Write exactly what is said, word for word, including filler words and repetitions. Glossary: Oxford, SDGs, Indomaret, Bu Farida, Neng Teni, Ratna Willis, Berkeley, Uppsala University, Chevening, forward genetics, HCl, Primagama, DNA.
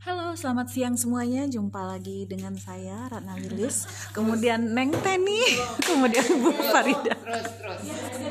Halo, selamat siang semuanya. Jumpa lagi dengan saya Ratna Willis, kemudian Neng Teni, kemudian Bu Farida. Terus, terus.